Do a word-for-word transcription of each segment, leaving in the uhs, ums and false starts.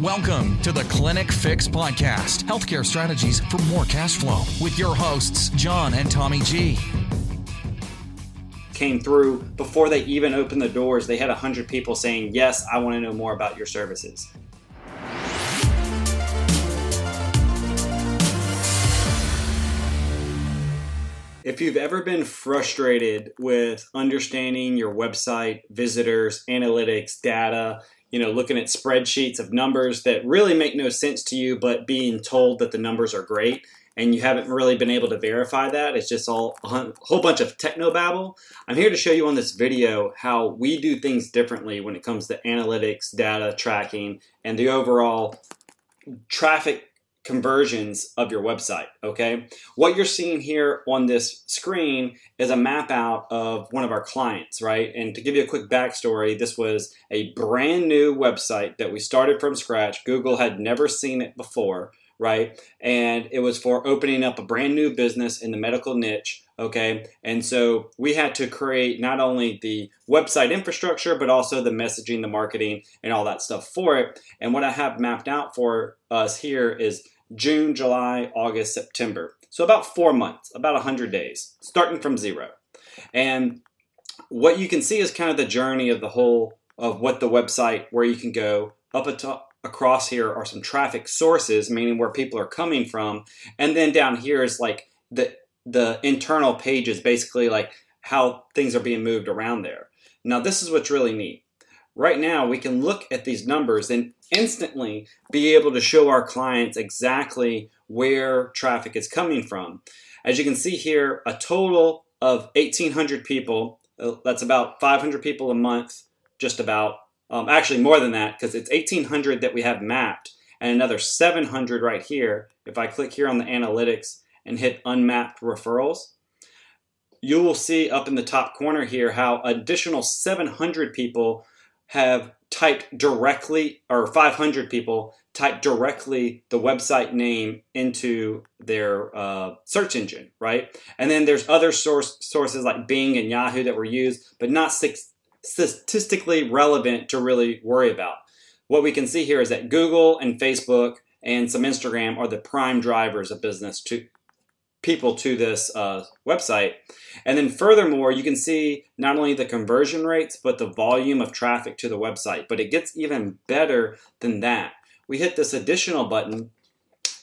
Welcome to the Clinic Fix Podcast, healthcare strategies for more cash flow with your hosts, John and Tommy G. Came through before they even opened the doors. They had one hundred people saying, yes, I want to know more about your services. If you've ever been frustrated with understanding your website, visitors, analytics, data, you know, looking at spreadsheets of numbers that really make no sense to you, but being told that the numbers are great and you haven't really been able to verify that. It's just all a whole bunch of technobabble. I'm here to show you on this video how we do things differently when it comes to analytics, data tracking, and the overall traffic conversions of your website, okay? What you're seeing here on this screen is a map out of one of our clients, right? And to give you a quick backstory, this was a brand new website that we started from scratch. Google had never seen it before, right? And it was for opening up a brand new business in the medical niche, okay? And so we had to create not only the website infrastructure, but also the messaging, the marketing, and all that stuff for it. And what I have mapped out for us here is June, July, August, September. So about four months, about one hundred days, starting from zero. And what you can see is kind of the journey of the whole, of what the website, where you can go up atop. Across here are some traffic sources, meaning where people are coming from. And then down here is like the the internal pages, basically like how things are being moved around there. Now, this is what's really neat. Right now, we can look at these numbers and instantly be able to show our clients exactly where traffic is coming from. As you can see here, a total of eighteen hundred people, that's about five hundred people a month, just about. Um, actually, more than that, because it's eighteen hundred that we have mapped and another seven hundred right here. If I click here on the analytics and hit unmapped referrals, you will see up in the top corner here how additional seven hundred people have typed directly, or five hundred people typed directly the website name into their uh, search engine, right? And then there's other source, sources like Bing and Yahoo that were used, but not six. statistically relevant to really worry about. What we can see here is that Google and Facebook and some Instagram are the prime drivers of business to people to this uh, website. And then furthermore, you can see not only the conversion rates, but the volume of traffic to the website. But it gets even better than that. We hit this additional button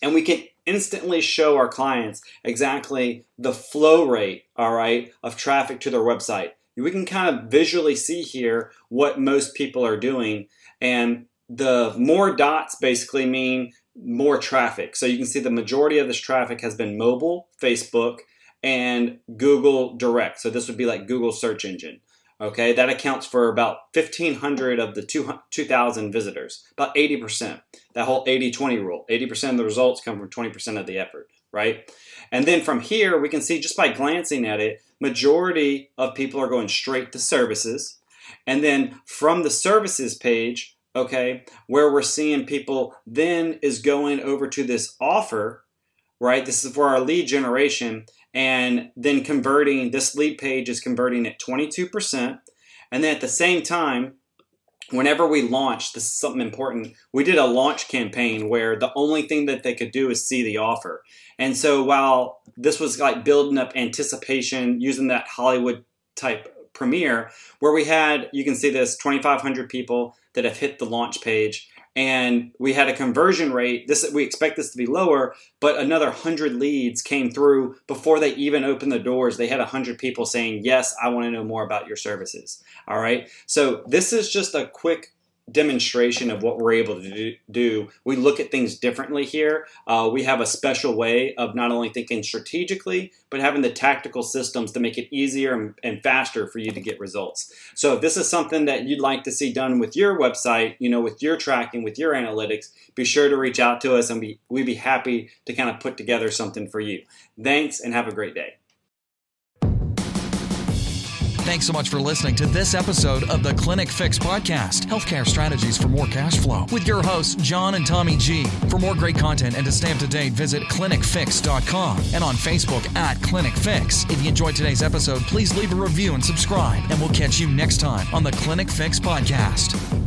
and we can instantly show our clients exactly the flow rate, all right, of traffic to their website. We can kind of visually see here what most people are doing, and the more dots basically mean more traffic. So you can see the majority of this traffic has been mobile, Facebook, and Google Direct. So this would be like Google search engine. Okay, that accounts for about fifteen hundred of the two thousand visitors, about eighty percent. That whole eighty twenty rule, eighty percent of the results come from twenty percent of the effort, right? And then from here, we can see just by glancing at it, majority of people are going straight to services. And then from the services page, okay, where we're seeing people then is going over to this offer, right? This is for our lead generation. And then converting, this lead page is converting at twenty-two percent. And then at the same time, whenever we launched, this is something important, we did a launch campaign where the only thing that they could do is see the offer. And so while this was like building up anticipation using that Hollywood type premiere where we had, you can see this, twenty-five hundred people that have hit the launch page. And we had a conversion rate. This we expect this to be lower, but another one hundred leads came through before they even opened the doors. They had one hundred people saying, yes, I want to know more about your services. All right. So this is just a quick demonstration of what we're able to do. We look at things differently here. Uh, we have a special way of not only thinking strategically, but having the tactical systems to make it easier and, and faster for you to get results. So if this is something that you'd like to see done with your website, you know, with your tracking, with your analytics, be sure to reach out to us and we, we'd be happy to kind of put together something for you. Thanks and have a great day. Thanks so much for listening to this episode of the Clinic Fix Podcast, healthcare strategies for more cash flow with your hosts, John and Tommy G. For more great content and to stay up to date, visit clinic fix dot com and on Facebook at Clinic Fix. If you enjoyed today's episode, please leave a review and subscribe, and we'll catch you next time on the Clinic Fix Podcast.